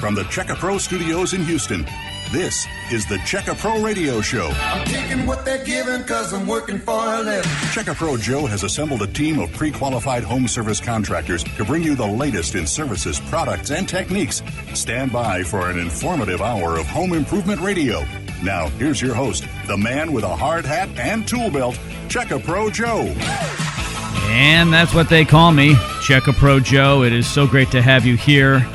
From the Check A Pro Studios in Houston, this is the Check A Pro Radio Show. I'm taking what they're giving because I'm working for a living. Check A Pro Joe has assembled a team of pre-qualified home service contractors to bring you the latest in services, products, and techniques. Stand by for an informative hour of home improvement radio. Now, here's your host, the man with a hard hat and tool belt, Check A Pro Joe. And that's what they call me, Check A Pro Joe. It is so great to have you here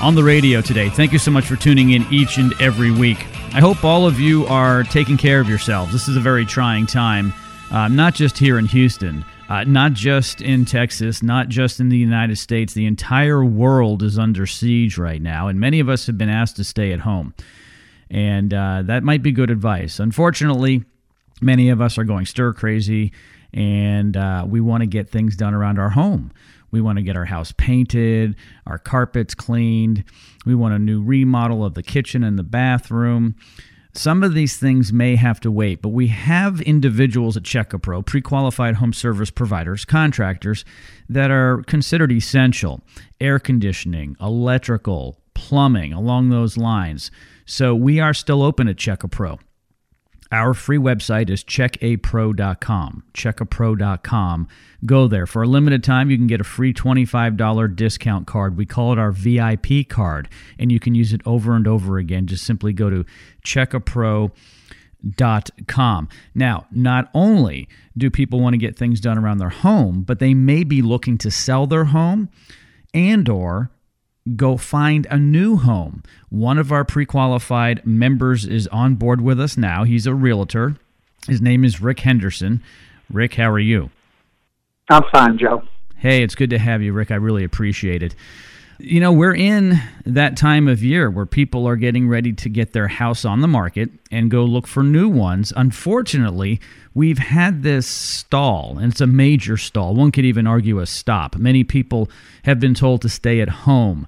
on the radio today. Thank you so much for tuning in each and every week. I hope all of you are taking care of yourselves. This is a very trying time, not just here in Houston, not just in Texas, not just in the United States. The entire world is under siege right now, and many of us have been asked to stay at home. And that might be good advice. Unfortunately, many of us are going stir crazy, and we want to get things done around our home. We want to get our house painted, our carpets cleaned. We want a new remodel of the kitchen and the bathroom. Some of these things may have to wait, but we have individuals at Check A Pro, pre-qualified home service providers, contractors, that are considered essential. Air conditioning, electrical, plumbing, along those lines. So we are still open at Check A Pro. Our free website is checkapro.com, checkapro.com. Go there. For a limited time, you can get a free $25 discount card. We call it our VIP card, and you can use it over and over again. Just simply go to checkapro.com. Now, not only do people want to get things done around their home, but they may be looking to sell their home and or go find a new home. One of our pre-qualified members is on board with us now. He's a realtor. His name is Rick Henderson. Rick, how are you? I'm fine, Joe. Hey, it's good to have you, Rick. I really appreciate it. You know, we're in that time of year where people are getting ready to get their house on the market and go look for new ones. Unfortunately, we've had this stall, and it's a major stall. One could even argue a stop. Many people have been told to stay at home.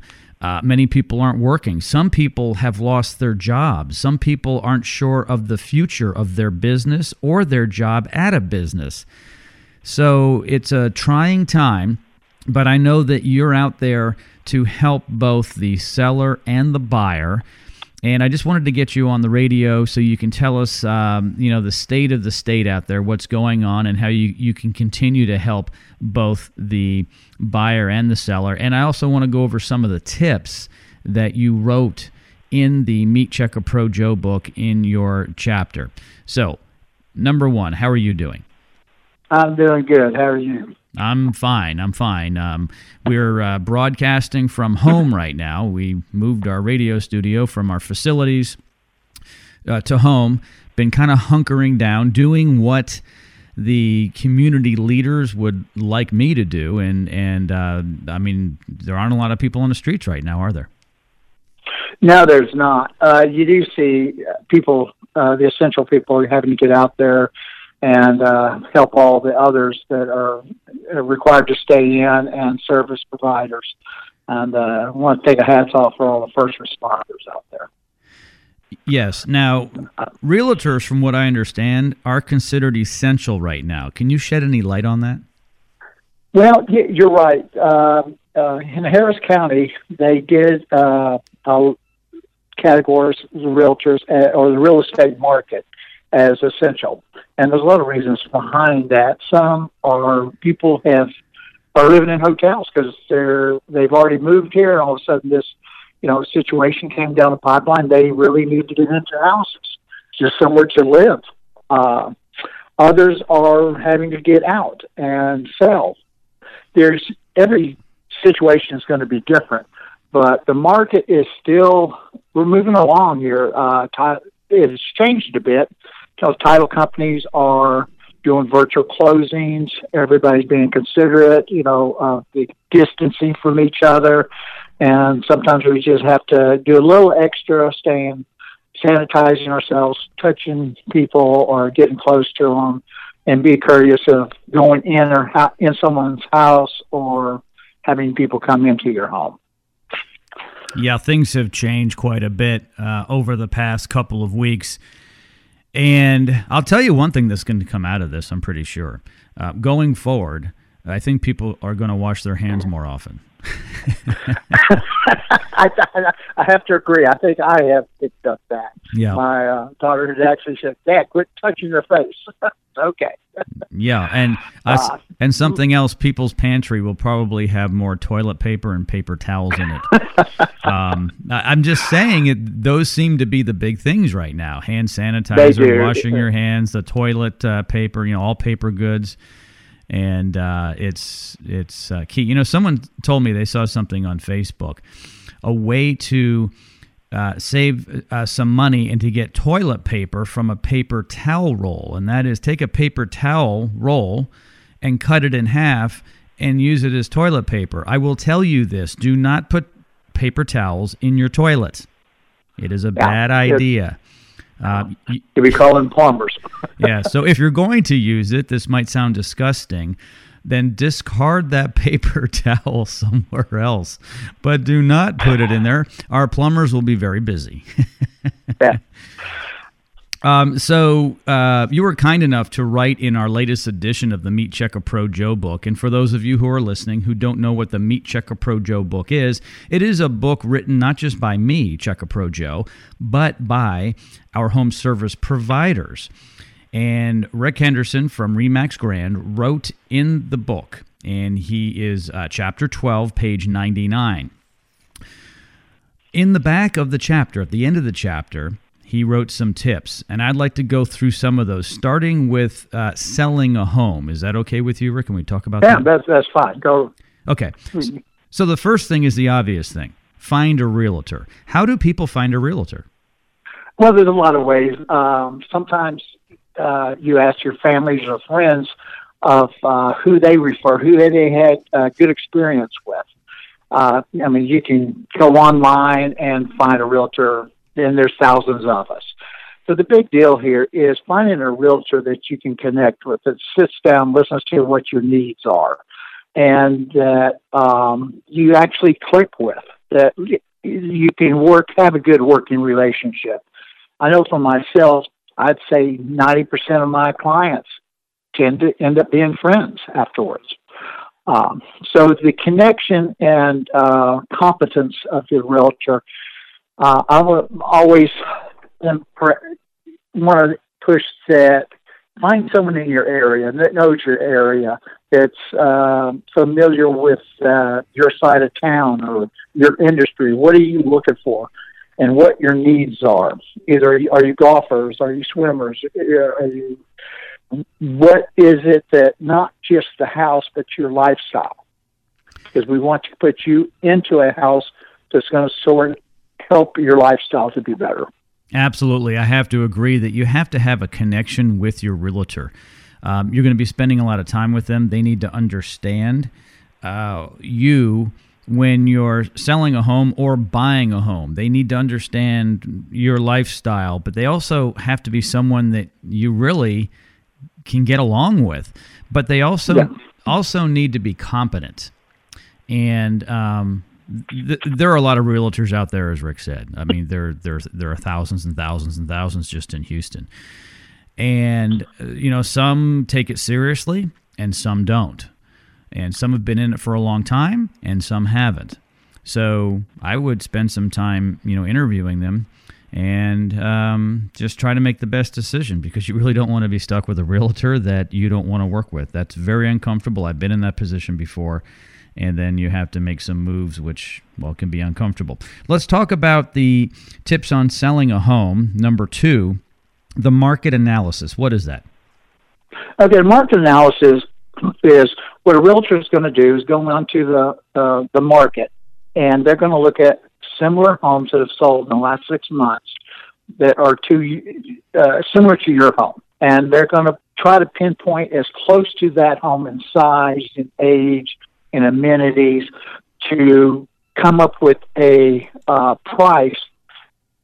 Many people aren't working. Some people have lost their jobs. Some people aren't sure of the future of their business or their job at a business. So it's a trying time. But I know that you're out there to help both the seller and the buyer. And I just wanted to get you on the radio so you can tell us, you know, the state of the state out there, what's going on, and how you can continue to help both the buyer and the seller. And I also want to go over some of the tips that you wrote in the Meet Check A Pro Joe book in your chapter. So, number one, how are you doing? I'm doing good. How are you? I'm fine. I'm fine. We're broadcasting from home right now. We moved our radio studio from our facilities to home. Been kind of hunkering down, doing what the community leaders would like me to do. And I mean, there aren't a lot of people on the streets right now, are there? No, there's not. You do see people, the essential people, having to get out there and help all the others that are required to stay in, and service providers. And I want to take a hats off for all the first responders out there. Yes. Now, realtors, from what I understand, are considered essential right now. Can you shed any light on that? Well, you're right. In Harris County, they did categorize realtors or the real estate market as essential. And there's a lot of reasons behind that. Some are people are living in hotels because they've already moved here, and all of a sudden this, you know, situation came down the pipeline. They really need to get into houses, just somewhere to live. Others are having to get out and sell. Every situation is going to be different, but the market is still, we're moving along here. It's changed a bit. So title companies are doing virtual closings. Everybody's being considerate, you know, of the distancing from each other. And sometimes we just have to do a little extra, staying, sanitizing ourselves, touching people or getting close to them, and be courteous of going in or in someone's house or having people come into your home. Yeah, things have changed quite a bit over the past couple of weeks. And I'll tell you one thing that's going to come out of this, I'm pretty sure. Going forward, I think people are going to wash their hands more often. I have to agree. I think I have picked up that. Yeah. My daughter has actually said, "Dad, quit touching your face." Okay. Yeah, and something else, people's pantry will probably have more toilet paper and paper towels in it. I'm just saying, those seem to be the big things right now: hand sanitizer, washing your hands, the toilet paper, all paper goods. And it's key. Someone told me they saw something on Facebook, a way to save some money and to get toilet paper from a paper towel roll. And that is, take a paper towel roll and cut it in half and use it as toilet paper. I will tell you this: do not put paper towels in your toilet. It is a bad idea. We call them plumbers. Yeah, so if you're going to use it, this might sound disgusting, then discard that paper towel somewhere else. But do not put it in there. Our plumbers will be very busy. Yeah. So you were kind enough to write in our latest edition of the Meat Checker Pro Joe book. And for those of you who are listening who don't know what the Meat Checker Pro Joe book is, it is a book written not just by me, Checker Pro Joe, but by our home service providers. And Rick Henderson from Re-Max Grand wrote in the book, and he is chapter 12, page 99. In the back of the chapter, at the end of the chapter, he wrote some tips, and I'd like to go through some of those, starting with selling a home. Is that okay with you, Rick? Can we talk about that? Yeah, that's fine. Go. Okay. So the first thing is the obvious thing: find a realtor. How do people find a realtor? Well, there's a lot of ways. Sometimes you ask your families or friends of who they refer, who they had good experience with. You can go online and find a realtor, and there's thousands of us. So the big deal here is finding a realtor that you can connect with, that sits down, listens to what your needs are, and that you actually click with, that you can have a good working relationship. I know for myself, I'd say 90% of my clients tend to end up being friends afterwards. So the connection and competence of your realtor, I will always want to push that. Find someone in your area that knows your area, that's familiar with your side of town or your industry. What are you looking for, and what your needs are? Either are you golfers? Are you swimmers? What is it that, not just the house, but your lifestyle? Because we want to put you into a house that's going to help your lifestyle to be better. Absolutely. I have to agree that you have to have a connection with your realtor. You're going to be spending a lot of time with them. They need to understand you when you're selling a home or buying a home. They need to understand your lifestyle, but they also have to be someone that you really can get along with. But they also need to be competent. And there are a lot of realtors out there, as Rick said. I mean, there are thousands and thousands and thousands just in Houston. And, some take it seriously and some don't. And some have been in it for a long time and some haven't. So I would spend some time, interviewing them and just try to make the best decision, because you really don't want to be stuck with a realtor that you don't want to work with. That's very uncomfortable. I've been in that position before. And then you have to make some moves which, can be uncomfortable. Let's talk about the tips on selling a home. Number 2, the market analysis. What is that? Okay, market analysis is what a realtor is going to do is go onto the market, and they're going to look at similar homes that have sold in the last 6 months that are similar to your home. And they're going to try to pinpoint as close to that home in size and age and amenities to come up with a price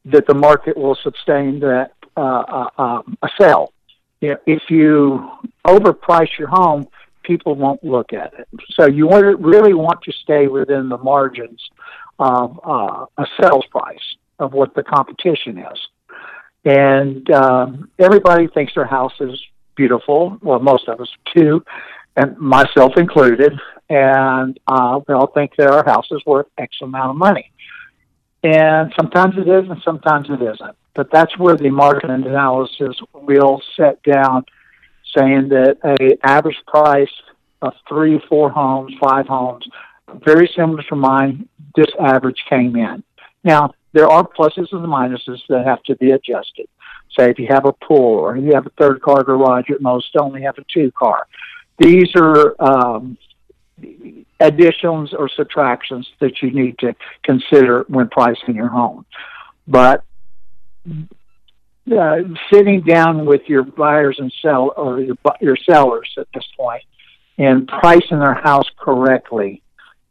that the market will sustain that a sell. If you overprice your home, people won't look at it. So you really want to stay within the margins of a sales price of what the competition is. And everybody thinks their house is beautiful. Well, most of us do. and myself included, and we all think that our house is worth X amount of money. And sometimes it is and sometimes it isn't. But that's where the market analysis will set down, saying that an average price of 3, 4 homes, 5 homes, very similar to mine, this average came in. Now, there are pluses and minuses that have to be adjusted. Say if you have a pool or you have a third-car garage, at most only have a 2-car. These are additions or subtractions that you need to consider when pricing your home. But sitting down with your buyers and your sellers at this point and pricing their house correctly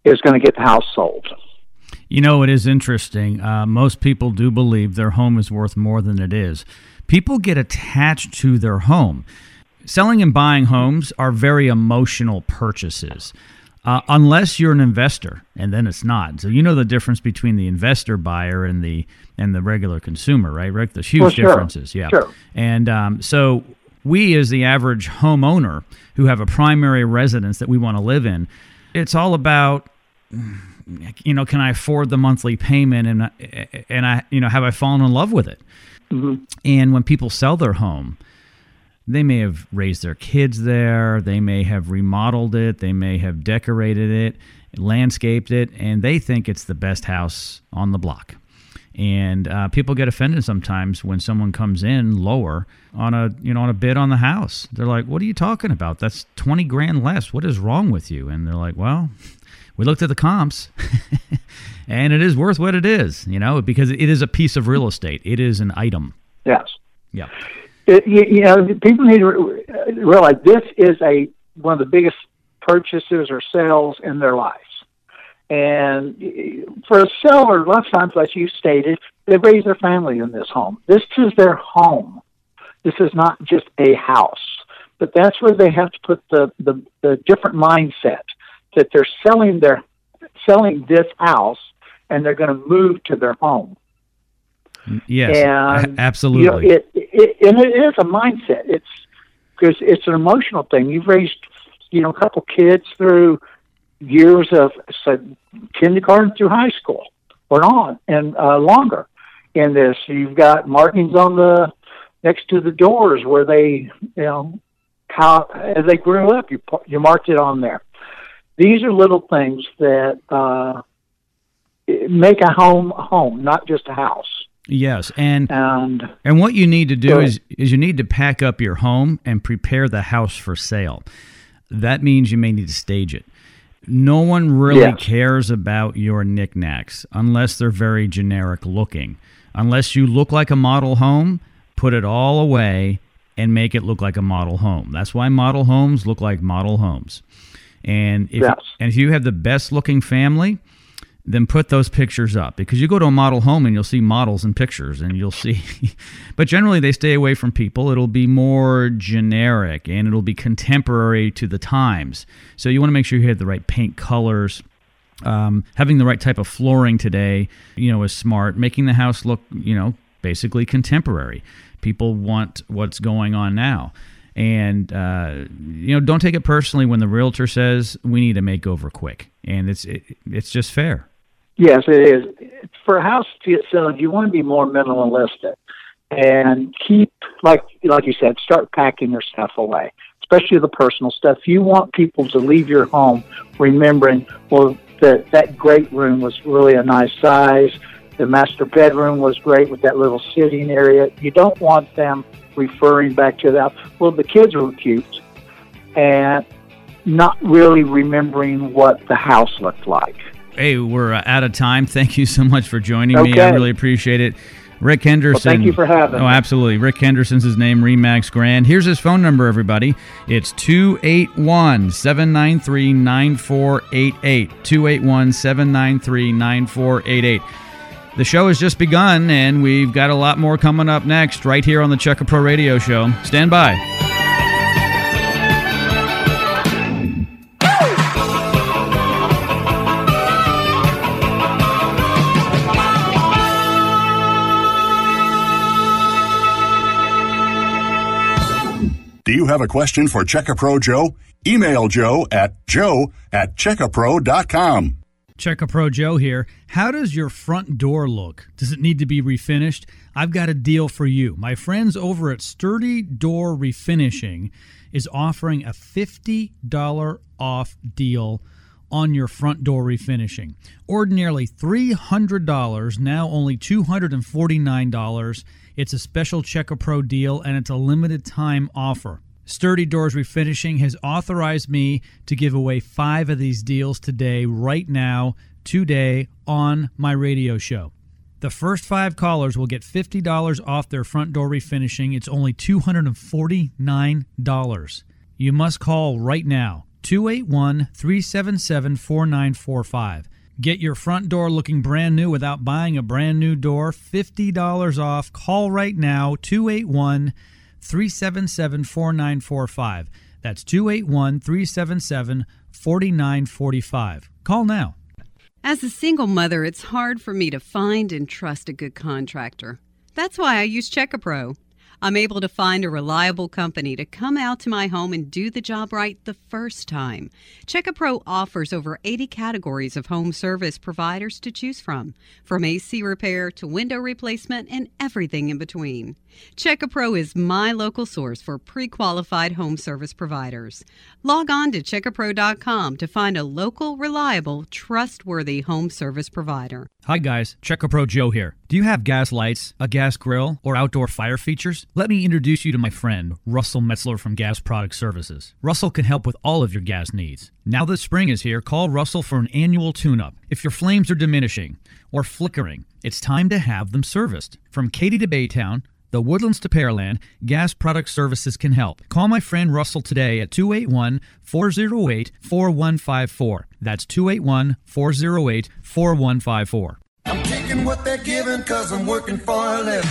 is going to get the house sold. You know, it is interesting. Most people do believe their home is worth more than it is. People get attached to their home. Selling and buying homes are very emotional purchases, unless you're an investor, and then it's not. So you know the difference between the investor buyer and the regular consumer, right, Rick? There's huge differences, yeah. Sure. And so we, as the average homeowner who have a primary residence that we want to live in, it's all about, you know, can I afford the monthly payment, and I, you know, have I fallen in love with it? Mm-hmm. And when people sell their home, they may have raised their kids there, they may have remodeled it, they may have decorated it, landscaped it, and they think it's the best house on the block. And people get offended sometimes when someone comes in lower on a bid on the house. They're like, "What are you talking about? That's 20 grand less. What is wrong with you?" And they're like, "Well, we looked at the comps and it is worth what it is, you know, because it is a piece of real estate. It is an item." Yes. Yeah. You know, people need to realize this is one of the biggest purchases or sales in their lives. And for a seller, a lot of times, like you stated, they raise their family in this home. This is their home. This is not just a house. But that's where they have to put the different mindset, that they're selling this house and they're going to move to their home. Yes, and, absolutely. You know, it is a mindset. It's because it's an emotional thing. You've raised, you know, a couple kids through years of, say, kindergarten through high school or on and longer in this. You've got markings on the next to the doors where they, you know, how as they grew up, you marked it on there. These are little things that make a home, not just a house. Yes, and what you need to do is you need to pack up your home and prepare the house for sale. That means you may need to stage it. No one really cares about your knickknacks unless they're very generic looking. Unless you look like a model home, put it all away and make it look like a model home. That's why model homes look like model homes. And if you have the best looking family, then put those pictures up, because you go to a model home and you'll see models and pictures and you'll see, but generally they stay away from people. It'll be more generic and it'll be contemporary to the times. So you want to make sure you have the right paint colors. Having the right type of flooring today, you know, is smart. Making the house look, you know, basically contemporary. People want what's going on now. And, you know, don't take it personally when the realtor says we need a makeover quick. And it's just fair. Yes, it is. For a house to sell, you want to be more minimalistic and keep, like you said, start packing your stuff away, especially the personal stuff. You want people to leave your home remembering, well, that great room was really a nice size. The master bedroom was great with that little sitting area. You don't want them referring back to that. Well, the kids were cute and not really remembering what the house looked like. Hey, we're out of time. Thank you so much for joining me. I really appreciate it. Rick Henderson. Well, thank you for having me. Oh, absolutely. Rick Henderson's his name, Re-Max Grand. Here's his phone number, everybody. It's 281-793-9488. 281-793-9488. The show has just begun, and we've got a lot more coming up next right here on the Check A Pro Radio Show. Stand by. Do you have a question for Check A Pro Joe? Email joe@checkapro.com. Check A Pro Joe here. How does your front door look? Does it need to be refinished? I've got a deal for you. My friends over at Sturdy Door Refinishing is offering a $50 off deal on your front door refinishing. Ordinarily $300, now only $249. It's a special Check A Pro deal, and it's a limited time offer. Sturdy Doors Refinishing has authorized me to give away 5 of these deals today, right now, today, on my radio show. The first 5 callers will get $50 off their front door refinishing. It's only $249. You must call right now, 281-377-4945. Get your front door looking brand new without buying a brand new door. $50 off. Call right now, 281-377-4945. That's 281-377-4945. Call now. As a single mother, it's hard for me to find and trust a good contractor. That's why I use Check A Pro. I'm able to find a reliable company to come out to my home and do the job right the first time. Check A Pro offers over 80 categories of home service providers to choose from AC repair to window replacement and everything in between. Check A Pro is my local source for pre-qualified home service providers. Log on to checkapro.com to find a local, reliable, trustworthy home service provider. Hi guys, Check A Pro Joe here. Do you have gas lights, a gas grill, or outdoor fire features? Let me introduce you to my friend, Russell Metzler from Gas Product Services. Russell can help with all of your gas needs. Now that spring is here, call Russell for an annual tune-up. If your flames are diminishing or flickering, it's time to have them serviced. From Katy to Baytown, the Woodlands to Pearland, Gas Product Services can help. Call my friend Russell today at 281-408-4154. That's 281-408-4154. I'm taking what they're giving because I'm working for a living.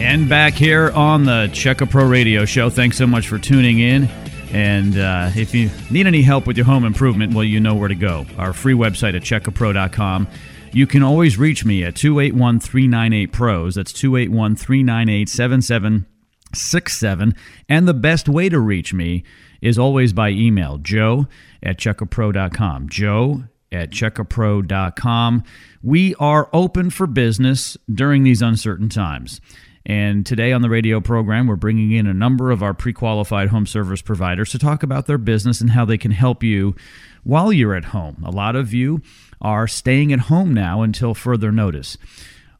And back here on the Check A Pro Radio Show. Thanks so much for tuning in. And if you need any help with your home improvement, well, you know where to go. Our free website at checkapro.com. You can always reach me at 281-398-PROS. That's 281-398-7767. And the best way to reach me is always by email, joe@checkapro.com. joe@checkapro.com. We are open for business during these uncertain times. And today on the radio program, we're bringing in a number of our pre-qualified home service providers to talk about their business and how they can help you while you're at home. A lot of you are staying at home now until further notice.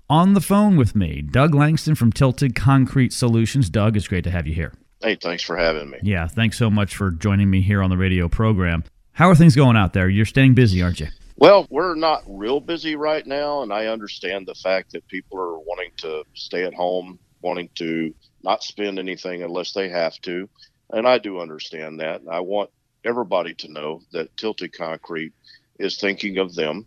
On the phone with me, Doug Langston from Tilted Concrete Solutions. Doug, it's great to have you here. Hey, thanks for having me. Yeah, thanks so much for joining me here on the radio program. How are things going out there? You're staying busy, aren't you? Well, we're not real busy right now, and I understand the fact that people are wanting to stay at home, wanting to not spend anything unless they have to, and I do understand that. I want everybody to know that Tilted Concrete is thinking of them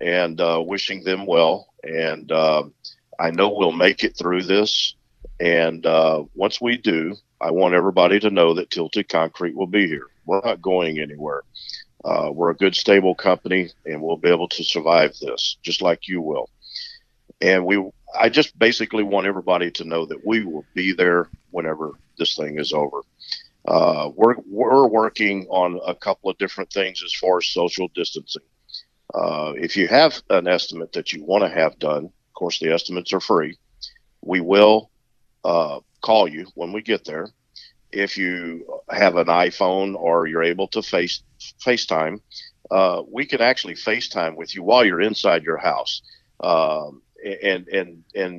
and wishing them well, and I know we'll make it through this, and once we do, I want everybody to know that Tilted Concrete will be here. We're not going anywhere. We're a good, stable company, and we'll be able to survive this, just like you will. And I just basically want everybody to know that we will be there whenever this thing is over. We're working on a couple of different things as far as social distancing. If you have an estimate that you want to have done, of course, the estimates are free. We will call you when we get there. If you have an iPhone or you're able to FaceTime, we can actually FaceTime with you while you're inside your house. And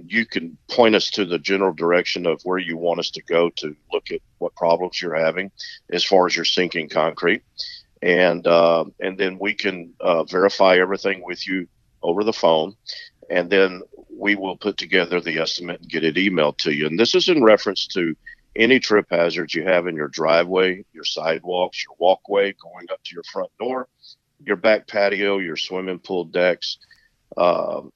you can point us to the general direction of where you want us to go to look at what problems you're having as far as your sinking concrete. And then we can verify everything with you over the phone. And then we will put together the estimate and get it emailed to you. And this is in reference to any trip hazards you have in your driveway, your sidewalks, your walkway, going up to your front door, your back patio, your swimming pool decks,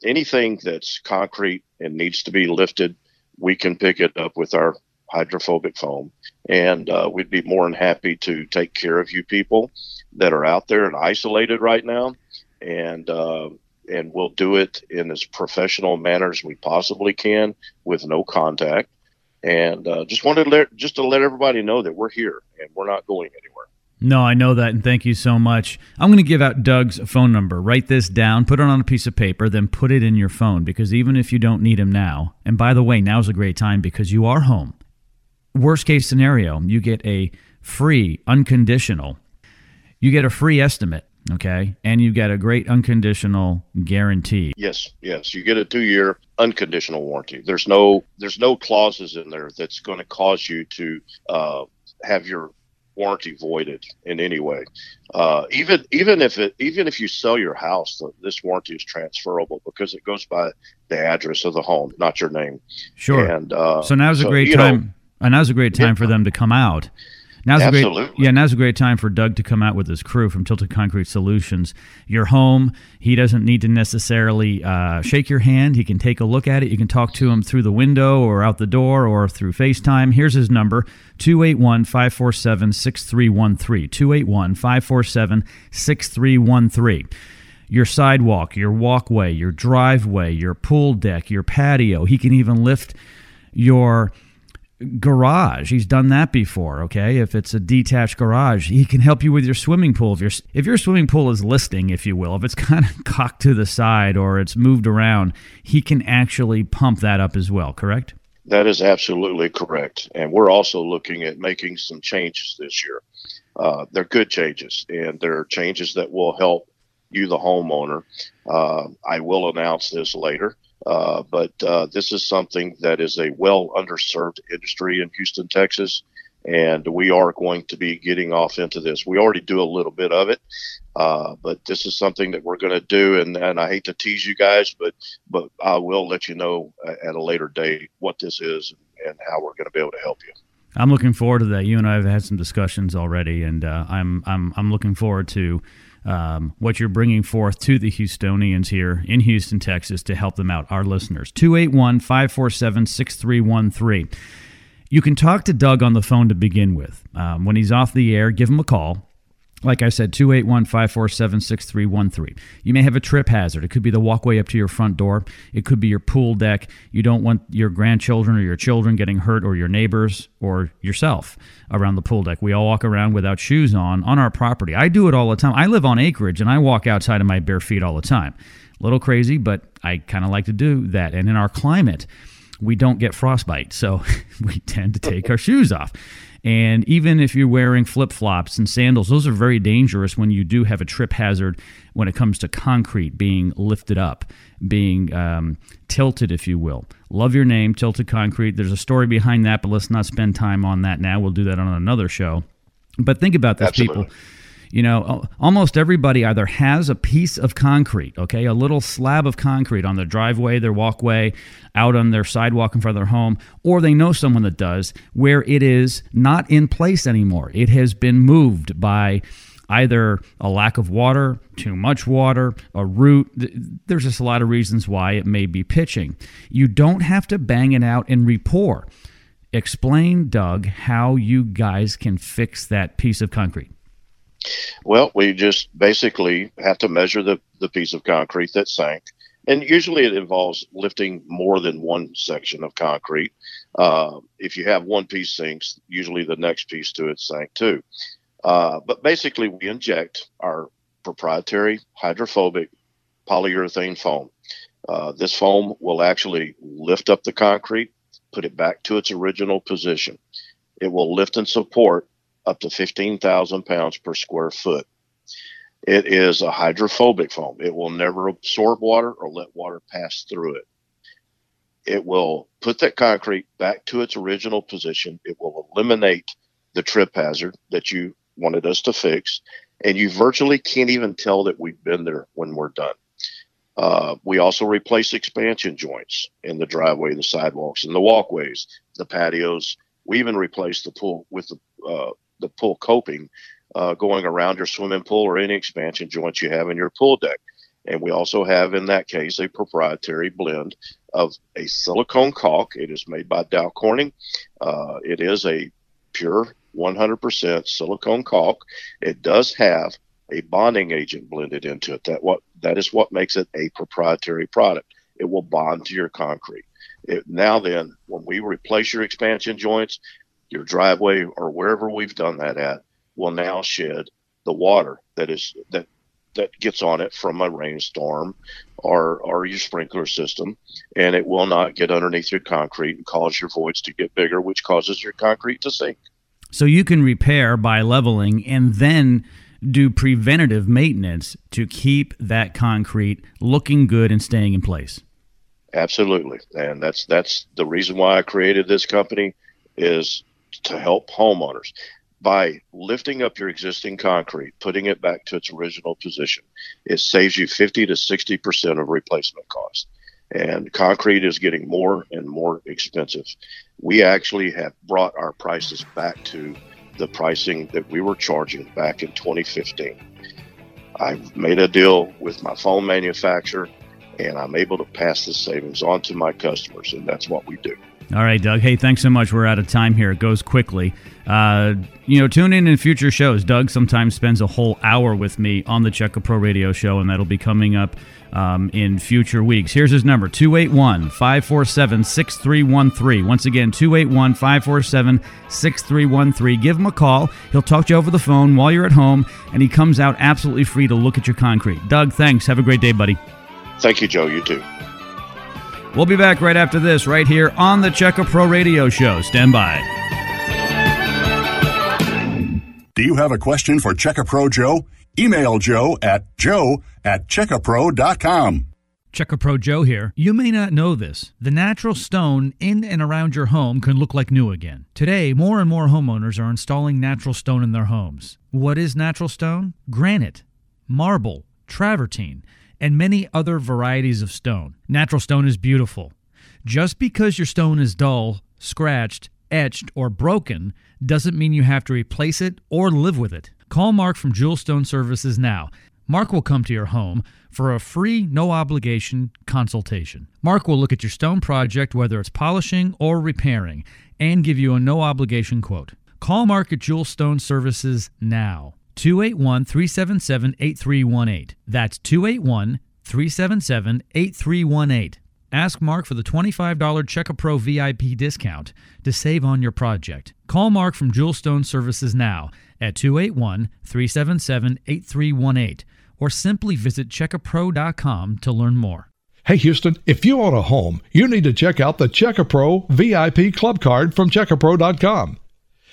anything that's concrete and needs to be lifted, we can pick it up with our hydrophobic foam. And we'd be more than happy to take care of you people that are out there and isolated right now. And we'll do it in as professional manner as we possibly can with no contact. And just wanted to let everybody know that we're here and we're not going anywhere. No, I know that, and thank you so much. I'm going to give out Doug's phone number. Write this down, put it on a piece of paper, then put it in your phone, because even if you don't need him now, and by the way, now's a great time because you are home. Worst case scenario, you get a free, unconditional, you get a free estimate, okay? And you get a great unconditional guarantee. Yes, yes. You get a 2-year unconditional warranty. There's no clauses in there that's going to cause you to have your warranty voided in any way. Even if you sell your house, this warranty is transferable because it goes by the address of the home, not your name. Sure. And now's a great time for them to come out. Now's a great time for Doug to come out with his crew from Tilted Concrete Solutions. Your home, he doesn't need to necessarily shake your hand. He can take a look at it. You can talk to him through the window or out the door or through FaceTime. Here's his number, 281-547-6313, 281-547-6313. Your sidewalk, your walkway, your driveway, your pool deck, your patio. He can even lift your garage. He's done that before, okay? If it's a detached garage, he can help you with your swimming pool. If your swimming pool is listing, if you will, if it's kind of cocked to the side or it's moved around, he can actually pump that up as well, correct? That is absolutely correct. And we're also looking at making some changes this year. They're good changes, and they're changes that will help you, the homeowner. I will announce this later. But this is something that is a well underserved industry in Houston, Texas, and we are going to be getting off into this. We already do a little bit of it, but this is something that we're going to do. And I hate to tease you guys, but I will let you know at a later date what this is and how we're going to be able to help you. I'm looking forward to that. You and I have had some discussions already, and I'm looking forward to what you're bringing forth to the Houstonians here in Houston, Texas, to help them out, our listeners. 281-547-6313. You can talk to Doug on the phone to begin with. When he's off the air, give him a call. Like I said, 281-547-6313. You may have a trip hazard. It could be the walkway up to your front door. It could be your pool deck. You don't want your grandchildren or your children getting hurt or your neighbors or yourself around the pool deck. We all walk around without shoes on our property. I do it all the time. I live on acreage, and I walk outside of my bare feet all the time. A little crazy, but I kind of like to do that. And in our climate, we don't get frostbite, so we tend to take our shoes off. And even if you're wearing flip-flops and sandals, those are very dangerous when you do have a trip hazard when it comes to concrete being lifted up, being tilted, if you will. Love your name, Tilted Concrete. There's a story behind that, but let's not spend time on that now. We'll do that on another show. But think about this, Absolutely. People. You know, almost everybody either has a piece of concrete, okay, a little slab of concrete on their driveway, their walkway, out on their sidewalk in front of their home, or they know someone that does, where it is not in place anymore. It has been moved by either a lack of water, too much water, a root. There's just a lot of reasons why it may be pitching. You don't have to bang it out and re-pour. Explain, Doug, how you guys can fix that piece of concrete. Well, we just basically have to measure the piece of concrete that sank. And usually it involves lifting more than one section of concrete. If you have one piece sinks, usually the next piece to it sank too. But basically we inject our proprietary hydrophobic polyurethane foam. This foam will actually lift up the concrete, put it back to its original position. It will lift and support up to 15,000 pounds per square foot. It is a hydrophobic foam. It will never absorb water or let water pass through it. It will put that concrete back to its original position. It will eliminate the trip hazard that you wanted us to fix. And you virtually can't even tell that we've been there when we're done. We also replace expansion joints in the driveway, the sidewalks, and the walkways, the patios. We even replace the pool with the pool coping going around your swimming pool or any expansion joints you have in your pool deck. And we also have, in that case, a proprietary blend of a silicone caulk. It is made by Dow Corning. It is a pure 100% silicone caulk. It does have a bonding agent blended into it. That is what makes it a proprietary product. it will bond to your concrete. Now then, when we replace your expansion joints, your driveway or wherever we've done that at will now shed the water that gets on it from a rainstorm or your sprinkler system, and it will not get underneath your concrete and cause your voids to get bigger, which causes your concrete to sink. So you can repair by leveling and then do preventative maintenance to keep that concrete looking good and staying in place. Absolutely. And that's the reason why I created this company, is to help homeowners. By lifting up your existing concrete, putting it back to its original position, it saves you 50 to 60% of replacement cost. And concrete is getting more and more expensive. We actually have brought our prices back to the pricing that we were charging back in 2015. I made a deal with my phone manufacturer, and I'm able to pass the savings on to my customers, and that's what we do. All right, Doug. Hey, thanks so much. We're out of time here. It goes quickly. Tune in future shows. Doug sometimes spends a whole hour with me on the Check A Pro radio show, and that'll be coming up in future weeks. Here's his number, 281-547-6313. Once again, 281-547-6313. Give him a call. He'll talk to you over the phone while you're at home, and he comes out absolutely free to look at your concrete. Doug, thanks. Have a great day, buddy. Thank you, Joe. You too. We'll be back right after this, right here on the Check A Pro Radio Show. Stand by. Do you have a question for Check A Pro Joe? Email Joe at checkapro.com. Check A Pro Joe here. You may not know this. The natural stone in and around your home can look like new again. Today, more and more homeowners are installing natural stone in their homes. What is natural stone? Granite, marble, travertine, and many other varieties of stone. Natural stone is beautiful. Just because your stone is dull, scratched, etched, or broken doesn't mean you have to replace it or live with it. Call Mark from Jewel Stone Services now. Mark will come to your home for a free, no-obligation consultation. Mark will look at your stone project, whether it's polishing or repairing, and give you a no-obligation quote. Call Mark at Jewel Stone Services now. 281-377-8318. That's 281-377-8318. Ask Mark for the $25 Check A Pro VIP discount to save on your project. Call Mark from Jewel Stone Services now at 281-377-8318 or simply visit checkapro.com to learn more. Hey Houston, if you own a home, you need to check out the Check A Pro VIP Club Card from checkapro.com.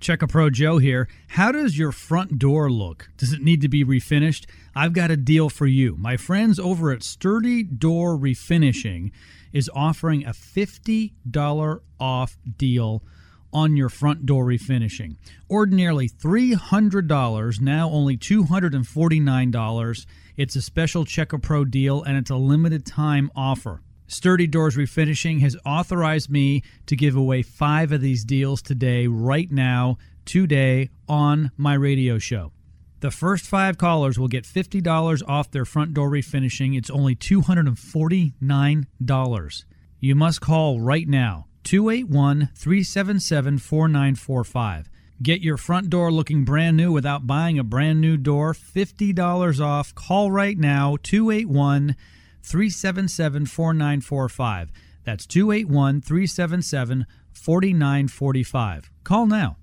Check A Pro Joe here. How does your front door look? Does it need to be refinished? I've got a deal for you. My friends over at Sturdy Door Refinishing is offering a $50 off deal on your front door refinishing. Ordinarily $300, now only $249. It's a special Check A Pro deal, and it's a limited time offer. Sturdy Doors Refinishing has authorized me to give away 5 of these deals today, right now, today, on my radio show. The first 5 callers will get $50 off their front door refinishing. It's only $249. You must call right now, 281-377-4945. Get your front door looking brand new without buying a brand new door. $50 off. Call right now, 281-377-4945. That's 281-377-4945. Call now.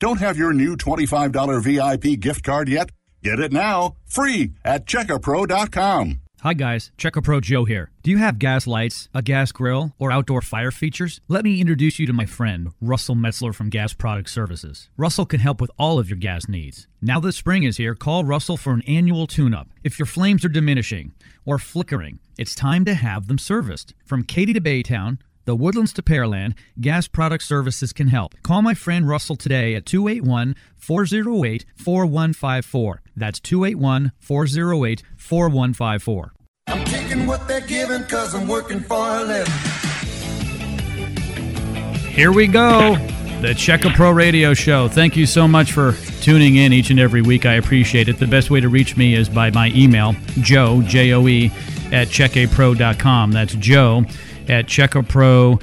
Don't have your new $25 VIP gift card yet? Get it now, free, at checkapro.com. Hi guys, Check A Pro Joe here. Do you have gas lights, a gas grill, or outdoor fire features? Let me introduce you to my friend, Russell Metzler from Gas Product Services. Russell can help with all of your gas needs. Now that spring is here, call Russell for an annual tune-up. If your flames are diminishing or flickering, it's time to have them serviced. From Katy to Baytown, the Woodlands to Pearland, Gas Product Services can help. Call my friend Russell today at 281-408-4154. That's 281-408-4154. I'm taking what they're giving because I'm working for a living. Here we go. The Check A Pro Radio Show. Thank you so much for tuning in each and every week. I appreciate it. The best way to reach me is by my email, Joe, J-O-E, at checkapro.com. That's Joe at checkapro.com.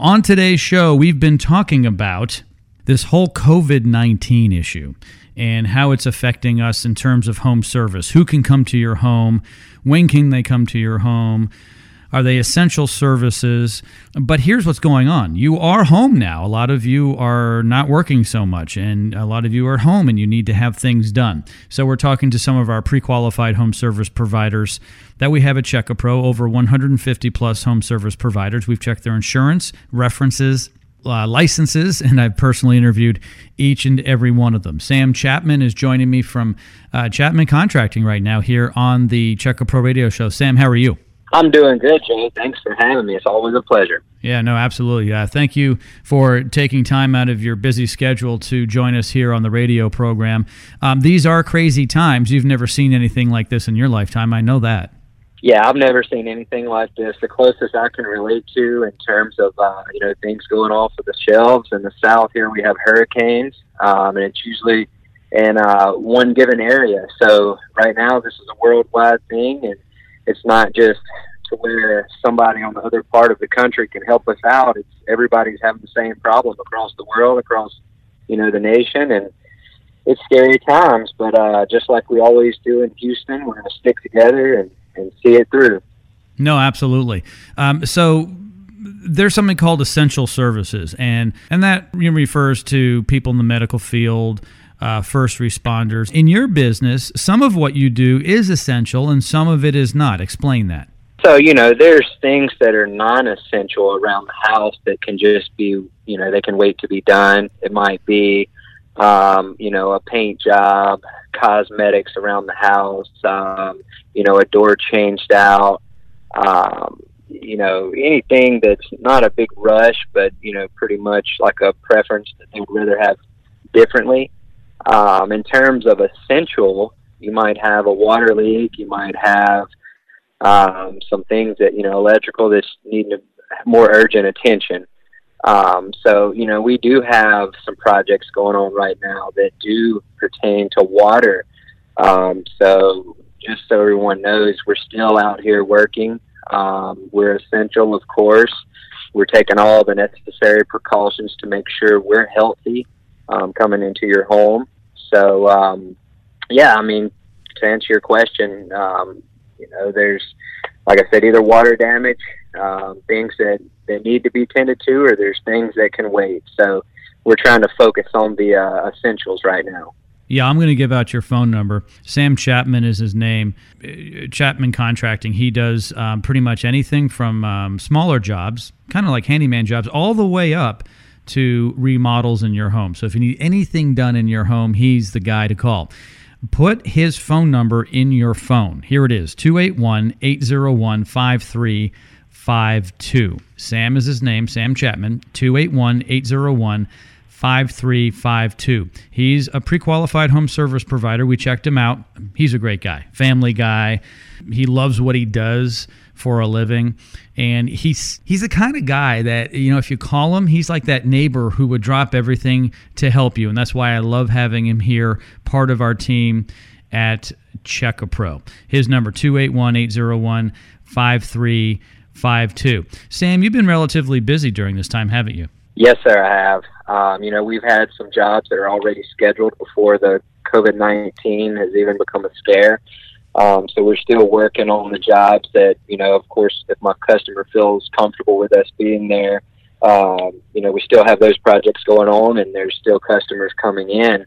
On today's show, we've been talking about this whole COVID-19 issue and how it's affecting us in terms of home service. Who can come to your home? When can they come to your home? Are they essential services? But here's what's going on. You are home now. A lot of you are not working so much, and a lot of you are at home, and you need to have things done. So we're talking to some of our pre-qualified home service providers that we have at Check A Pro, over 150-plus home service providers. We've checked their insurance, references, licenses, and I've personally interviewed each and every one of them. Sam Chapman is joining me from Chapman Contracting right now here on the Check A Pro Radio Show. Sam, how are you? I'm doing good, Jay. Thanks for having me. It's always a pleasure. Yeah, no, absolutely. Thank you for taking time out of your busy schedule to join us here on the radio program. These are crazy times. You've never seen anything like this in your lifetime. I know that. Yeah, I've never seen anything like this. The closest I can relate to in terms of things going off of the shelves in the South here, we have hurricanes, and it's usually in one given area. So right now, this is a worldwide thing, and it's not just to where somebody on the other part of the country can help us out. It's everybody's having the same problem across the world, across, the nation. And it's scary times, but just like we always do in Houston, we're going to stick together and see it through. No, absolutely. So there's something called essential services, and that refers to people in the medical field, first responders. In your business, some of what you do is essential and some of it is not. Explain that. So, there's things that are non-essential around the house that can just be, they can wait to be done. It might be, a paint job, cosmetics around the house, a door changed out, anything that's not a big rush, but, pretty much like a preference that they would rather have differently. In terms of essential, you might have a water leak, you might have some things that, electrical that's needing more urgent attention. So, we do have some projects going on right now that do pertain to water. So just so everyone knows, we're still out here working. We're essential, of course. We're taking all the necessary precautions to make sure we're healthy coming into your home. So, to answer your question, there's, like I said, either water damage, things that need to be tended to, or there's things that can wait. So we're trying to focus on the essentials right now. Yeah, I'm going to give out your phone number. Sam Chapman is his name. Chapman Contracting. He does pretty much anything from smaller jobs, kind of like handyman jobs, all the way up to remodels in your home. So if you need anything done in your home, he's the guy to call. Put his phone number in your phone. Here it is, 281-801-5352. Sam is his name, Sam Chapman, 281-801-5352. He's a pre-qualified home service provider. We checked him out. He's a great guy, family guy. He loves what he does for a living, and he's the kind of guy that, if you call him, he's like that neighbor who would drop everything to help you, and that's why I love having him here, part of our team at Check A Pro. His number, 281-801-5352. Sam, you've been relatively busy during this time, haven't you? Yes, sir, I have. We've had some jobs that are already scheduled before the COVID-19 has even become a scare. So we're still working on the jobs that, of course, if my customer feels comfortable with us being there, we still have those projects going on, and there's still customers coming in.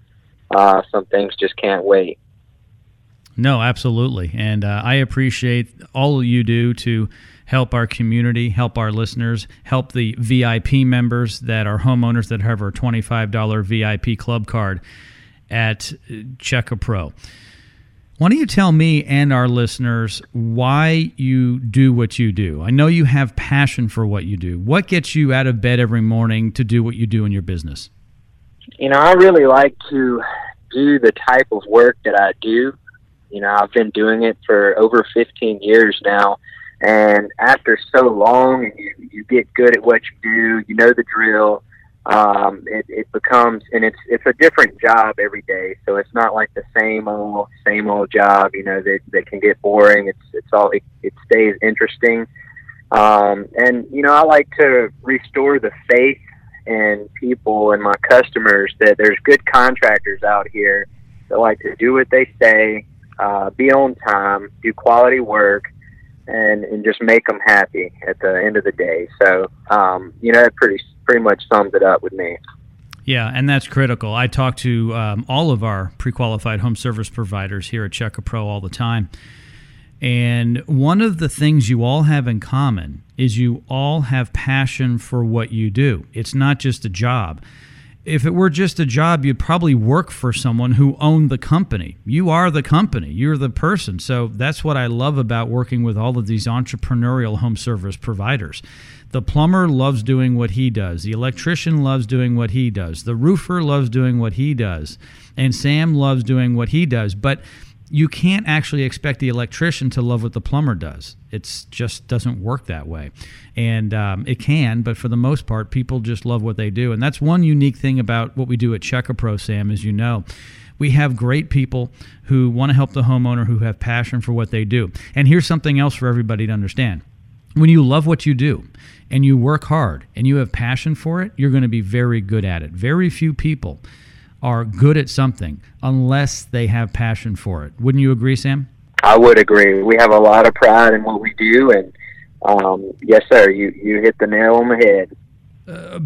Some things just can't wait. No, absolutely. And I appreciate all you do to help our community, help our listeners, help the VIP members that are homeowners that have our $25 VIP club card at Check A Pro. Why don't you tell me and our listeners why you do what you do? I know you have passion for what you do. What gets you out of bed every morning to do what you do in your business? You know, I really like to do the type of work that I do. You know, I've been doing it for over 15 years now. And after so long, you get good at what you do. You know the drill. It becomes, and it's a different job every day. So it's not like the same old job, you know, that can get boring. It stays interesting. And you know, I like to restore the faith in people and my customers that there's good contractors out here that like to do what they say, be on time, do quality work, and just make them happy at the end of the day. So, you know, it pretty much sums it up with me. Yeah, and that's critical. I talk to all of our pre-qualified home service providers here at Check A Pro all the time. And one of the things you all have in common is you all have passion for what you do. It's not just a job. If it were just a job, you'd probably work for someone who owned the company. You are the company. You're the person. So that's what I love about working with all of these entrepreneurial home service providers. The plumber loves doing what he does. The electrician loves doing what he does. The roofer loves doing what he does. And Sam loves doing what he does. But you can't actually expect the electrician to love what the plumber does. It just doesn't work that way. And it can, but for the most part, people just love what they do. And that's one unique thing about what we do at Check A Pro, Sam, as you know. We have great people who want to help the homeowner, who have passion for what they do. And here's something else for everybody to understand. When you love what you do and you work hard and you have passion for it, you're going to be very good at it. Very few people are good at something unless they have passion for it. Wouldn't you agree, Sam? I would agree. We have a lot of pride in what we do, and yes, sir, you hit the nail on the head.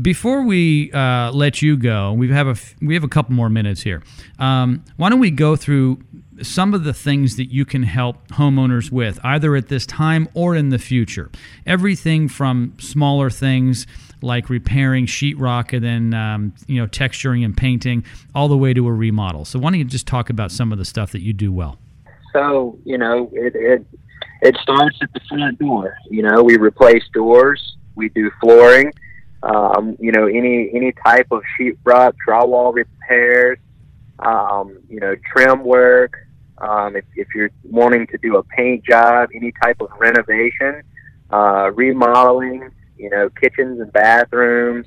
Before we let you go, we have a couple more minutes here. Why don't we go through some of the things that you can help homeowners with, either at this time or in the future? Everything from smaller things like repairing sheetrock and then texturing and painting, all the way to a remodel. So why don't you just talk about some of the stuff that you do well? So, you know, it starts at the front door. You know, we replace doors, we do flooring, you know, any type of sheetrock, drywall repairs, you know, trim work. If you're wanting to do a paint job, any type of renovation, remodeling. You know, kitchens and bathrooms.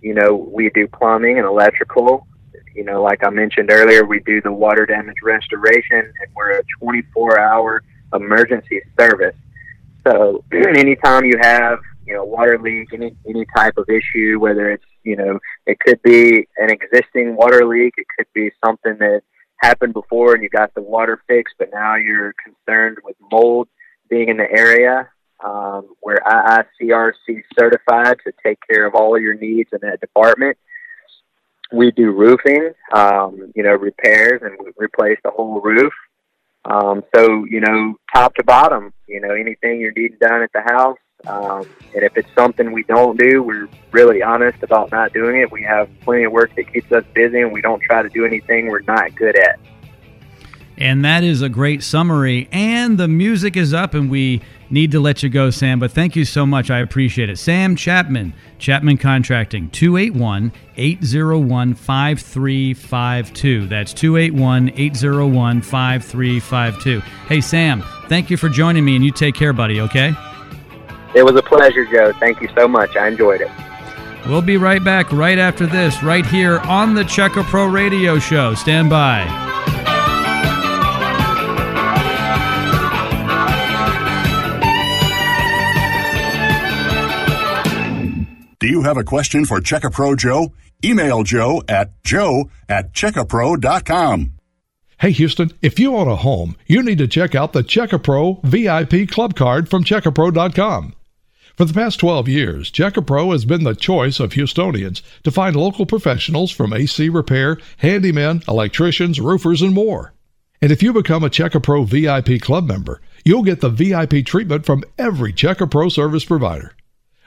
You know, we do plumbing and electrical. You know, like I mentioned earlier, we do the water damage restoration, and we're a 24-hour emergency service. So anytime you have, you know, water leak, any type of issue, whether it's, you know, it could be an existing water leak, it could be something that happened before and you got the water fixed, but now you're concerned with mold being in the area. We're IICRC certified to take care of all of your needs in that department. We do roofing, you know, repairs, and we replace the whole roof. So, you know, top to bottom, you know, anything you need done at the house. And if it's something we don't do, we're really honest about not doing it. We have plenty of work that keeps us busy, and we don't try to do anything we're not good at. And that is a great summary. And the music is up, and we need to let you go, Sam. But thank you so much. I appreciate it. Sam Chapman, Chapman Contracting, 281-801-5352. That's 281-801-5352. Hey, Sam, thank you for joining me, and you take care, buddy, okay? It was a pleasure, Joe. Thank you so much. I enjoyed it. We'll be right back right after this, right here on the Check A Pro Radio Show. Stand by. Do you have a question for Check A Pro Joe? Email Joe at checkapro.com. Hey, Houston, if you own a home, you need to check out the Check A Pro VIP Club Card from checkapro.com. For the past 12 years, Check A Pro has been the choice of Houstonians to find local professionals from AC repair, handymen, electricians, roofers, and more. And if you become a Check A Pro VIP Club member, you'll get the VIP treatment from every Check A Pro service provider.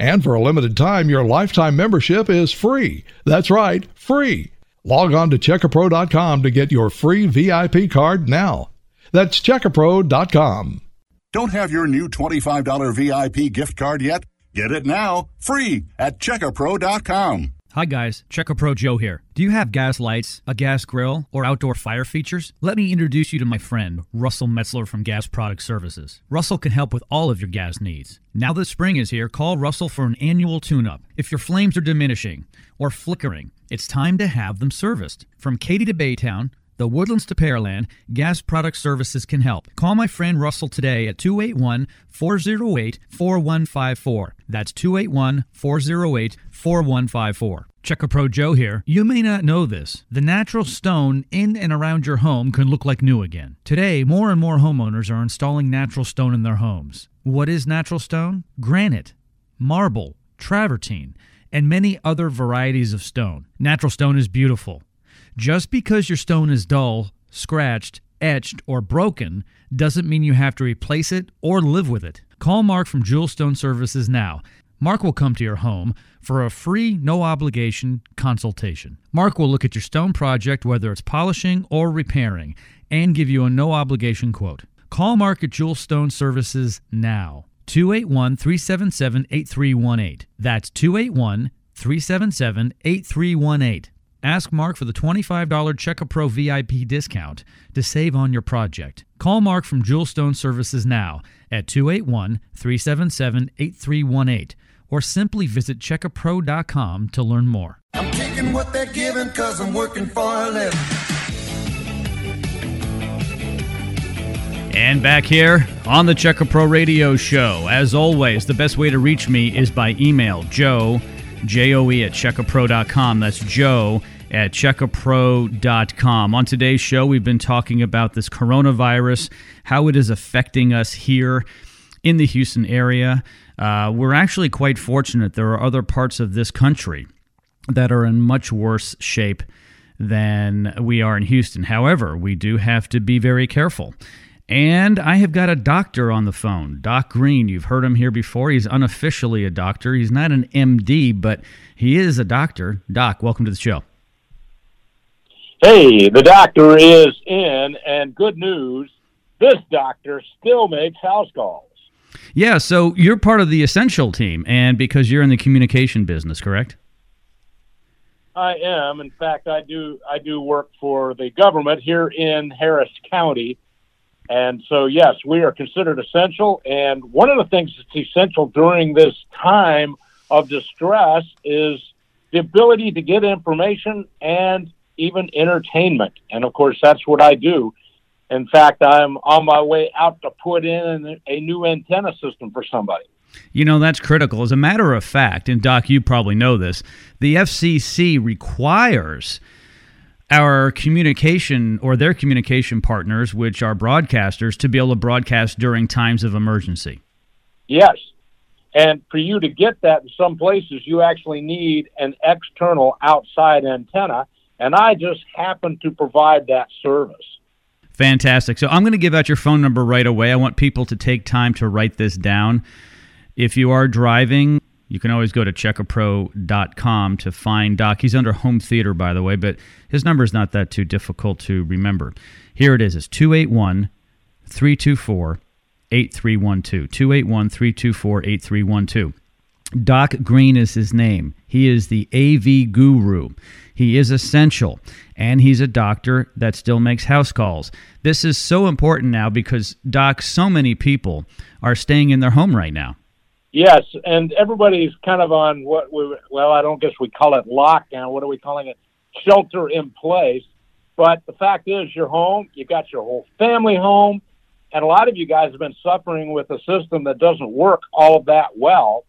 And for a limited time, your lifetime membership is free. That's right, free. Log on to checkapro.com to get your free VIP card now. That's checkapro.com. Don't have your new $25 VIP gift card yet? Get it now, free, at checkapro.com. Hi guys, Check A Pro Joe here. Do you have gas lights, a gas grill, or outdoor fire features? Let me introduce you to my friend, Russell Metzler from Gas Product Services. Russell can help with all of your gas needs. Now that spring is here, call Russell for an annual tune-up. If your flames are diminishing or flickering, it's time to have them serviced. From Katy to Baytown, the Woodlands to Pearland, Gas Product Services can help. Call my friend Russell today at 281-408-4154. That's 281-408-4154. Check A Pro Joe here. You may not know this. The natural stone in and around your home can look like new again. Today, more and more homeowners are installing natural stone in their homes. What is natural stone? Granite, marble, travertine, and many other varieties of stone. Natural stone is beautiful. Just because your stone is dull, scratched, etched, or broken doesn't mean you have to replace it or live with it. Call Mark from Jewel Stone Services now. Mark will come to your home for a free, no-obligation consultation. Mark will look at your stone project, whether it's polishing or repairing, and give you a no-obligation quote. Call Mark at Jewel Stone Services now. 281-377-8318. That's 281-377-8318. Ask Mark for the $25 Check A Pro VIP discount to save on your project. Call Mark from Jewel Stone Services now at 281-377-8318 or simply visit checkapro.com to learn more. I'm taking what they're giving because I'm working for a living. And back here on the Check A Pro Radio Show. As always, the best way to reach me is by email, Joe. J-O-E at checkapro.com. That's Joe at checkapro.com. On today's show, we've been talking about this coronavirus, how it is affecting us here in the Houston area. We're actually quite fortunate. There are other parts of this country that are in much worse shape than we are in Houston. However, we do have to be very careful. And I have got a doctor on the phone, Doc Greene. You've heard him here before. He's unofficially a doctor. He's not an MD, but he is a doctor. Doc, welcome to the show. Hey, the doctor is in, and good news, this doctor still makes house calls. Yeah, so you're part of the essential team, and because you're in the communication business, correct? I am. In fact, I do work for the government here in Harris County. And so, yes, we are considered essential. And one of the things that's essential during this time of distress is the ability to get information and even entertainment. And, of course, that's what I do. In fact, I'm on my way out to put in a new antenna system for somebody. You know, that's critical. As a matter of fact, and, Doc, you probably know this, the FCC requires our communication or their communication partners, which are broadcasters, to be able to broadcast during times of emergency. Yes. And for you to get that in some places, you actually need an external outside antenna. And I just happen to provide that service. Fantastic. So I'm going to give out your phone number right away. I want people to take time to write this down. If you are driving, you can always go to checkapro.com to find Doc. He's under home theater, by the way, but his number is not that too difficult to remember. Here it is. It's 281-324-8312. 281-324-8312. Doc Greene is his name. He is the A.V. Guru. He is essential, and he's a doctor that still makes house calls. This is so important now because, Doc, so many people are staying in their home right now. Yes, and everybody's kind of on what we, well, I don't guess we call it lockdown. What are we calling it? Shelter in place. But the fact is, you're home. You got your whole family home. And a lot of you guys have been suffering with a system that doesn't work all that well.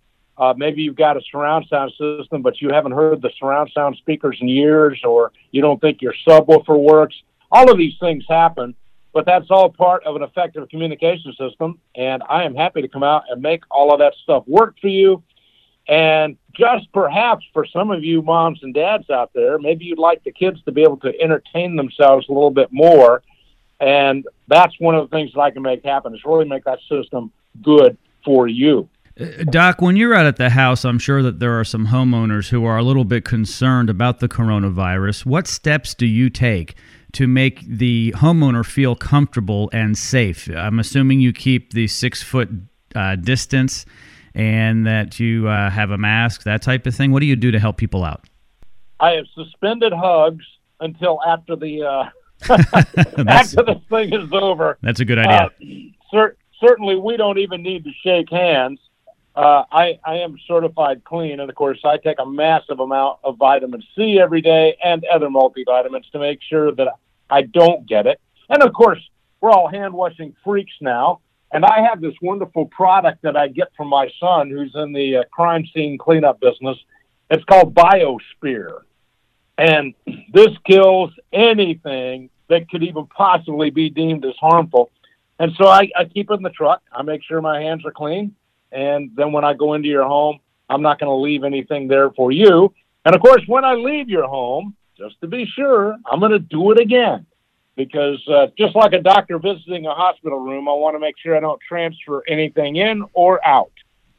Maybe you've got a surround sound system, but you haven't heard the surround sound speakers in years, or you don't think your subwoofer works. All of these things happen, but that's all part of an effective communication system, and I am happy to come out and make all of that stuff work for you. And just perhaps for some of you moms and dads out there, maybe you'd like the kids to be able to entertain themselves a little bit more, and that's one of the things that I can make happen, is really make that system good for you. Doc, when you're out at the house, I'm sure that there are some homeowners who are a little bit concerned about the coronavirus. What steps do you take to make the homeowner feel comfortable and safe? I'm assuming you keep the 6-foot distance and that you have a mask, that type of thing. What do you do to help people out? I have suspended hugs until after the after this thing is over. That's a good idea. Certainly, we don't even need to shake hands. I am certified clean, and of course, I take a massive amount of vitamin C every day and other multivitamins to make sure that I don't get it. And of course, we're all hand-washing freaks now, and I have this wonderful product that I get from my son, who's in the crime scene cleanup business. It's called BioSpear, and this kills anything that could even possibly be deemed as harmful. And so I keep it in the truck. I make sure my hands are clean. And then when I go into your home, I'm not going to leave anything there for you. And, of course, when I leave your home, just to be sure, I'm going to do it again. Because just like a doctor visiting a hospital room, I want to make sure I don't transfer anything in or out.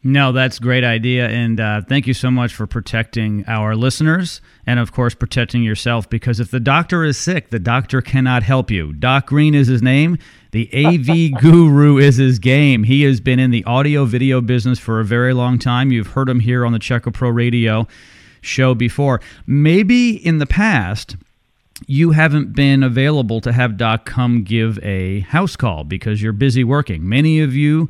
No, that's a great idea. And thank you so much for protecting our listeners and, of course, protecting yourself. Because if the doctor is sick, the doctor cannot help you. Doc Greene is his name. The A.V. Guru is his game. He has been in the audio-video business for a very long time. You've heard him here on the Check A Pro Radio show before. Maybe in the past, you haven't been available to have Doc come give a house call because you're busy working. Many of you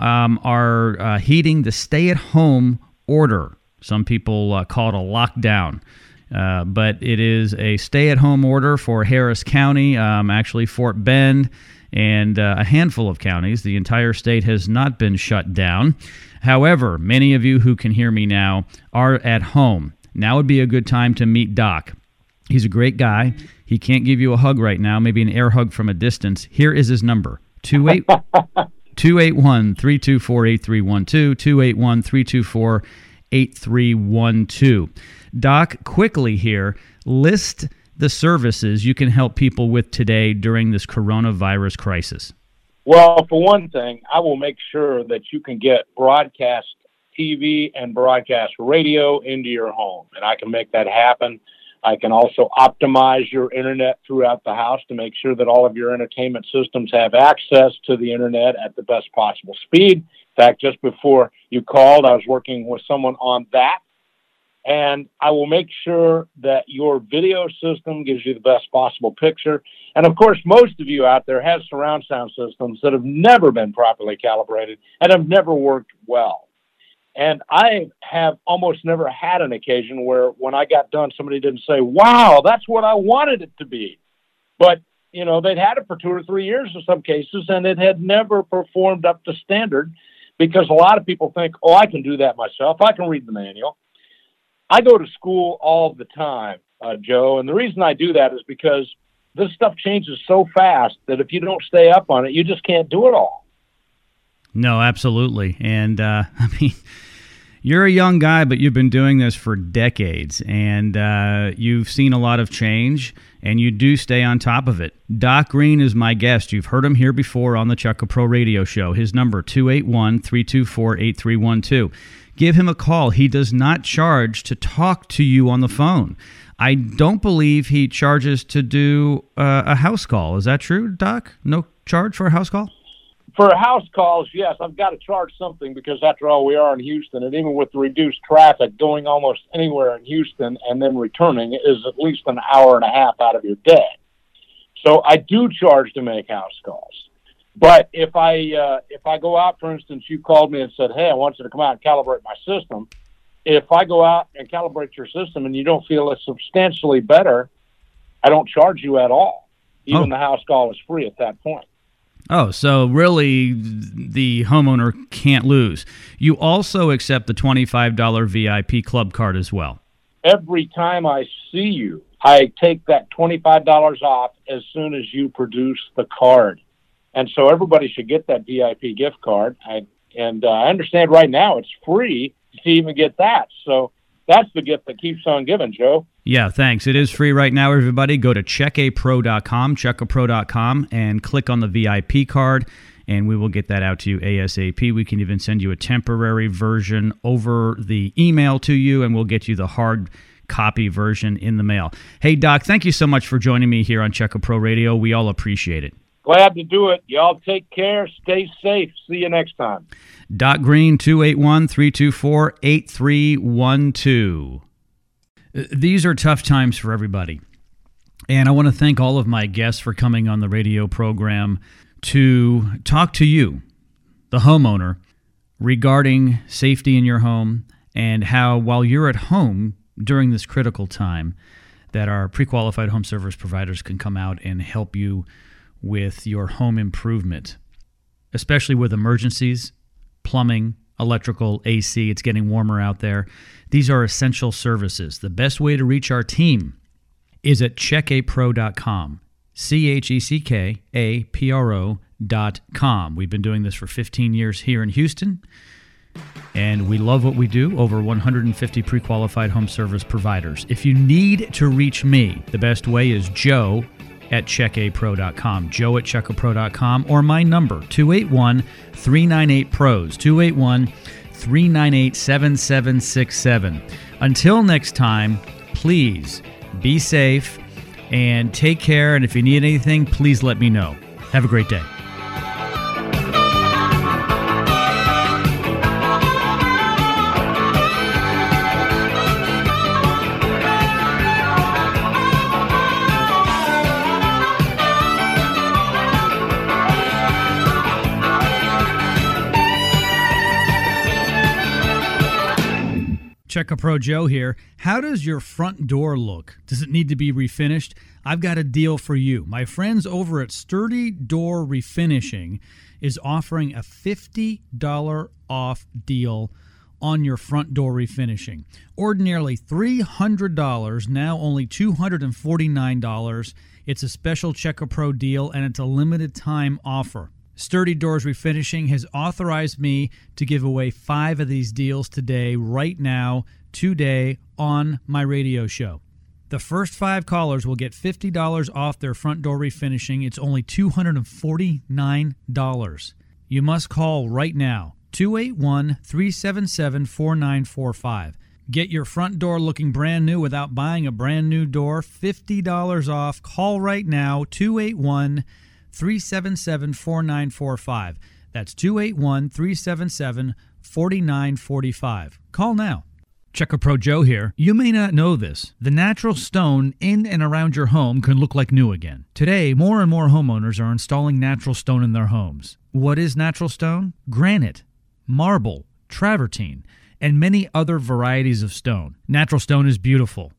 are heeding the stay-at-home order. Some people call it a lockdown, but it is a stay-at-home order for Harris County, actually Fort Bend, and a handful of counties. The entire state has not been shut down. However, many of you who can hear me now are at home. Now would be a good time to meet Doc. He's a great guy. He can't give you a hug right now, maybe an air hug from a distance. Here is his number, 281-324-8312, 281-324-8312. Doc, quickly here, list the services you can help people with today during this coronavirus crisis. Well, for one thing, I will make sure that you can get broadcast TV and broadcast radio into your home, and I can make that happen. I can also optimize your internet throughout the house to make sure that all of your entertainment systems have access to the internet at the best possible speed. In fact, just before you called, I was working with someone on that. And I will make sure that your video system gives you the best possible picture. And, of course, most of you out there have surround sound systems that have never been properly calibrated and have never worked well. And I have almost never had an occasion where when I got done, somebody didn't say, wow, that's what I wanted it to be. But, you know, they'd had it for 2 or 3 years in some cases, and it had never performed up to standard because a lot of people think, oh, I can do that myself. I can read the manual. I go to school all the time, Joe, and the reason I do that is because this stuff changes so fast that if you don't stay up on it, you just can't do it all. No, absolutely. And, I mean, you're a young guy, but you've been doing this for decades, and you've seen a lot of change, and you do stay on top of it. Doc Greene is my guest. You've heard him here before on the Check A Pro Radio show. His number, 281-324-8312. Give him a call. He does not charge to talk to you on the phone. I don't believe he charges to do a house call. Is that true, Doc? No charge for a house call? For house calls, yes, I've got to charge something because, after all, we are in Houston, and even with the reduced traffic, going almost anywhere in Houston and then returning is at least an hour and a half out of your day. So I do charge to make house calls. But if I go out, for instance, you called me and said, hey, I want you to come out and calibrate my system. If I go out and calibrate your system and you don't feel it's substantially better, I don't charge you at all. Even the house call is free at that point. Oh, so really the homeowner can't lose. You also accept the $25 VIP club card as well. Every time I see you, I take that $25 off as soon as you produce the card. And so everybody should get that VIP gift card. I understand right now it's free to even get that. So that's the gift that keeps on giving, Joe. Yeah, thanks. It is free right now, everybody. Go to checkapro.com, checkapro.com, and click on the VIP card, and we will get that out to you ASAP. We can even send you a temporary version over the email to you, and we'll get you the hard copy version in the mail. Hey, Doc, thank you so much for joining me here on Check A Pro Radio. We all appreciate it. Glad to do it. Y'all take care. Stay safe. See you next time. Doc Greene, 281-324-8312. These are tough times for everybody. And I want to thank all of my guests for coming on the radio program to talk to you, the homeowner, regarding safety in your home and how while you're at home during this critical time that our pre-qualified home service providers can come out and help you with your home improvement, especially with emergencies, plumbing, electrical, AC. It's getting warmer out there. These are essential services. The best way to reach our team is at checkapro.com, checkapro.com. We've been doing this for 15 years here in Houston, and we love what we do. Over 150 pre-qualified home service providers. If you need to reach me, the best way is Joe at checkapro.com, Joe at checkapro.com, or my number, 281-398-PROS, 281-398-7767. Until next time, please be safe and take care. And if you need anything, please let me know. Have a great day. Check A Pro Joe here. How does your front door look? Does it need to be refinished? I've got a deal for you. My friends over at Sturdy Door Refinishing is offering a $50 off deal on your front door refinishing. Ordinarily $300, now only $249. It's a special Check A Pro deal, and it's a limited time offer. Sturdy Doors Refinishing has authorized me to give away 5 of these deals today, right now, today, on my radio show. The first 5 callers will get $50 off their front door refinishing. It's only $249. You must call right now, 281-377-4945. Get your front door looking brand new without buying a brand new door. $50 off. Call right now, 281-377-4945. That's 281-377-4945. Call now. Check A Pro Joe here. You may not know this. The natural stone in and around your home can look like new again. Today, more and more homeowners are installing natural stone in their homes. What is natural stone? Granite, marble, travertine, and many other varieties of stone. Natural stone is beautiful.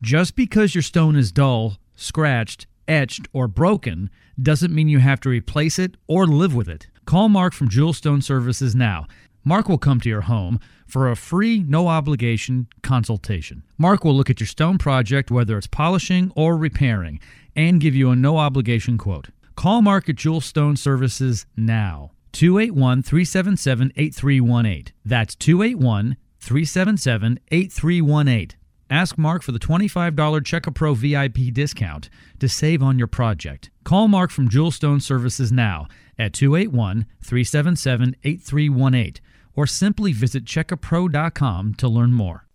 Just because your stone is dull, scratched, etched, or broken doesn't mean you have to replace it or live with it. Call Mark from Jewel Stone Services now. Mark will come to your home for a free, no-obligation consultation. Mark will look at your stone project, whether it's polishing or repairing, and give you a no-obligation quote. Call Mark at Jewel Stone Services now. 281-377-8318. That's 281-377-8318. Ask Mark for the $25 Check A Pro VIP discount to save on your project. Call Mark from Jewel Stone Services now at 281-377-8318 or simply visit checkapro.com to learn more.